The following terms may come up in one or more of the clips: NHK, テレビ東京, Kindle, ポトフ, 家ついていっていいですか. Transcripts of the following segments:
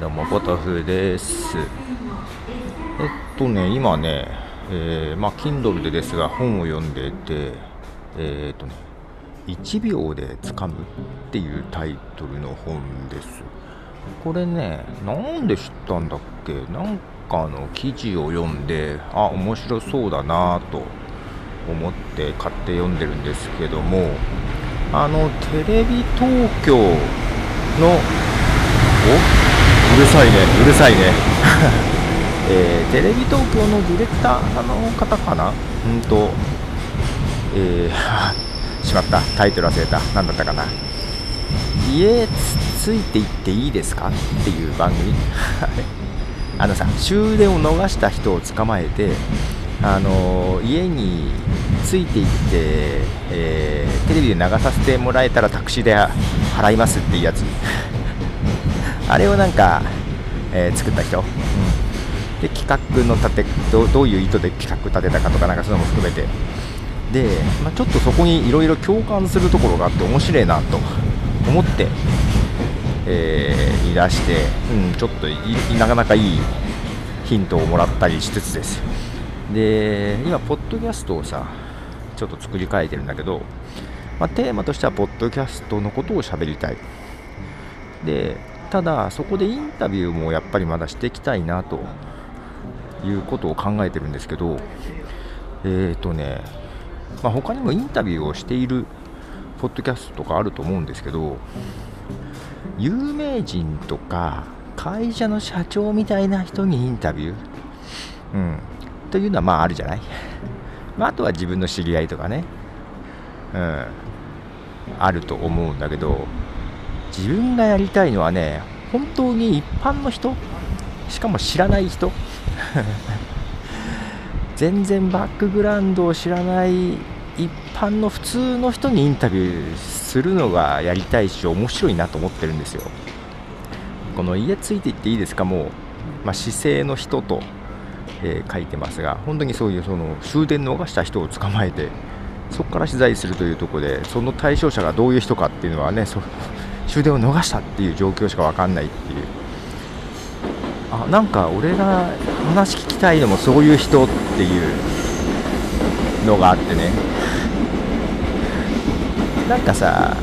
どうもポトフです。今ね、Kindle でですが本を読んでいて、1秒で掴むっていうタイトルの本です。これね、なんで知ったんだっけ？なんかの記事を読んで、あ、面白そうだなと思って買って読んでるんですけども、テレビ東京のうるさいね、テレビ東京のディレクターの方かな、しまった、タイトル忘れた、何だったかな、家ついていっていいですかっていう番組さ、終電を逃した人を捕まえて、家についていって、テレビで流させてもらえたらタクシーで払いますっていうやつあれをなんか、作った人、で企画のどういう意図で企画立てたかとか、なんかそういうのも含めてで、ちょっとそこにいろいろ共感するところがあって面白いなと思って、いらして、ちょっとなかなかいいヒントをもらったりしつつです。で、今ポッドキャストをさ、ちょっと作り変えてるんだけど、テーマとしてはポッドキャストのことを喋りたいで、ただそこでインタビューもやっぱりまだしていきたいなということを考えてるんですけど、他にもインタビューをしているポッドキャストとかあると思うんですけど、有名人とか会社の社長みたいな人にインタビュー、というのはあるじゃないあとは自分の知り合いとかね、あると思うんだけど、自分がやりたいのはね、本当に一般の人、しかも知らない人全然バックグラウンドを知らない一般の普通の人にインタビューするのがやりたいし、面白いなと思ってるんですよ。この家ついていっていいですかも、姿勢の人と、書いてますが、本当にそういうその終電逃した人を捕まえて、そこから取材するというところで、その対象者がどういう人かっていうのはね、終電を逃したっていう状況しか分かんないっていう、なんか俺が話聞きたいのもそういう人っていうのがあってね、なんかさ、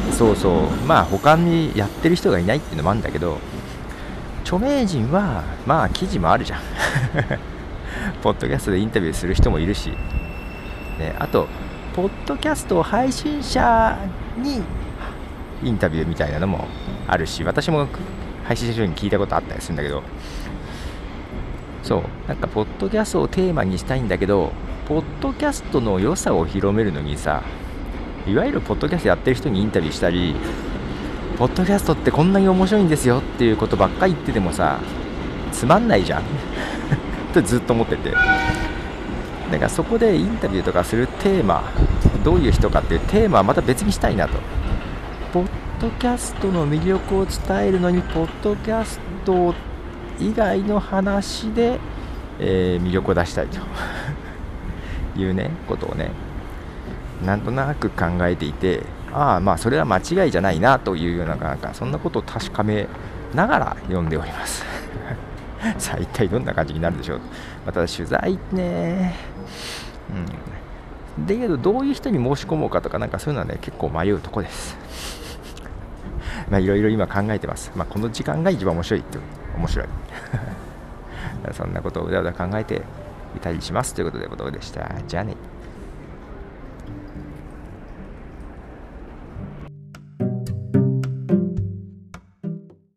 他にやってる人がいないっていうのもあるんだけど、著名人は記事もあるじゃんポッドキャストでインタビューする人もいるし、あとポッドキャスト配信者にインタビューみたいなのもあるし、私も配信者に聞いたことあったりするんだけど、なんかポッドキャストをテーマにしたいんだけど、ポッドキャストの良さを広めるのにさ、いわゆるポッドキャストやってる人にインタビューしたり、ポッドキャストってこんなに面白いんですよっていうことばっかり言っててもさ、つまんないじゃんとずっと思ってて、だからそこでインタビューとかするテーマ、どういう人かっていうテーマはまた別にしたいなと。ポッドキャストの魅力を伝えるのに、ポッドキャスト以外の話で、魅力を出したいというね、ことをね、なんとなく考えていて、それは間違いじゃないなというような、そんなことを確かめながら読んでおりますさあ一体どんな感じになるでしょう。ただ取材ね、だけどどういう人に申し込もうかとか、そういうのはね、結構迷うとこですいろいろ今考えてます。この時間が一番面白いそんなことをうだうだ考えていたりしますということで、ポトフでした。じゃあね。